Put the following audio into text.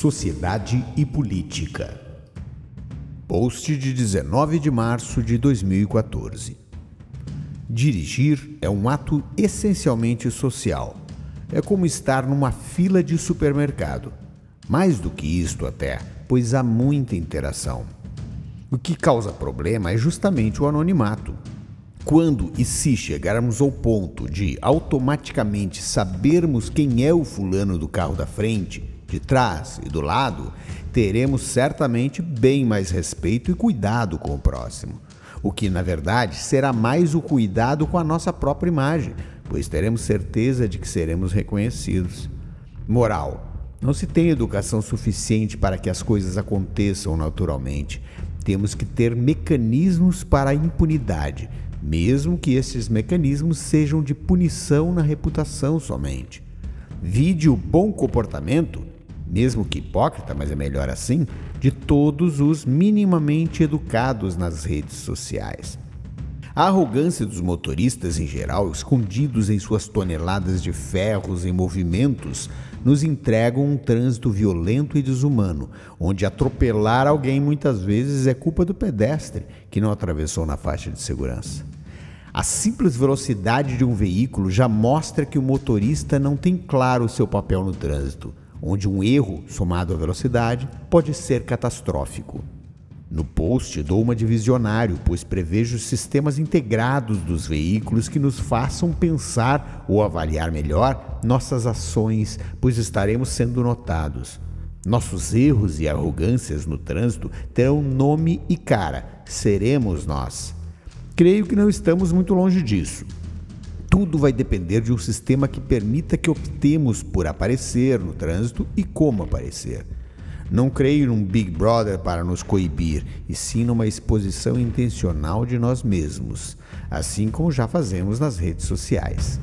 Sociedade e Política. Post de 19 de março de 2014. Dirigir é um ato essencialmente social. É como estar numa fila de supermercado. Mais do que isto até, pois há muita interação. O que causa problema é justamente o anonimato. Quando e se chegarmos ao ponto de automaticamente sabermos quem é o fulano do carro da frente, de trás e do lado, teremos certamente bem mais respeito e cuidado com o próximo. O que, na verdade, será mais o cuidado com a nossa própria imagem, pois teremos certeza de que seremos reconhecidos. Moral: não se tem educação suficiente para que as coisas aconteçam naturalmente. Temos que ter mecanismos para a impunidade, mesmo que esses mecanismos sejam de punição na reputação somente. Vide o bom comportamento, mesmo que hipócrita, mas é melhor assim, de todos os minimamente educados nas redes sociais. A arrogância dos motoristas em geral, escondidos em suas toneladas de ferros em movimentos, nos entregam um trânsito violento e desumano, onde atropelar alguém muitas vezes é culpa do pedestre que não atravessou na faixa de segurança. A simples velocidade de um veículo já mostra que o motorista não tem claro o seu papel no trânsito, onde um erro somado à velocidade pode ser catastrófico. No post dou uma de visionário, pois prevejo sistemas integrados dos veículos que nos façam pensar ou avaliar melhor nossas ações, pois estaremos sendo notados. Nossos erros e arrogâncias no trânsito terão nome e cara, seremos nós. Creio que não estamos muito longe disso. Tudo vai depender de um sistema que permita que optemos por aparecer no trânsito e como aparecer. Não creio num Big Brother para nos coibir, e sim numa exposição intencional de nós mesmos, assim como já fazemos nas redes sociais.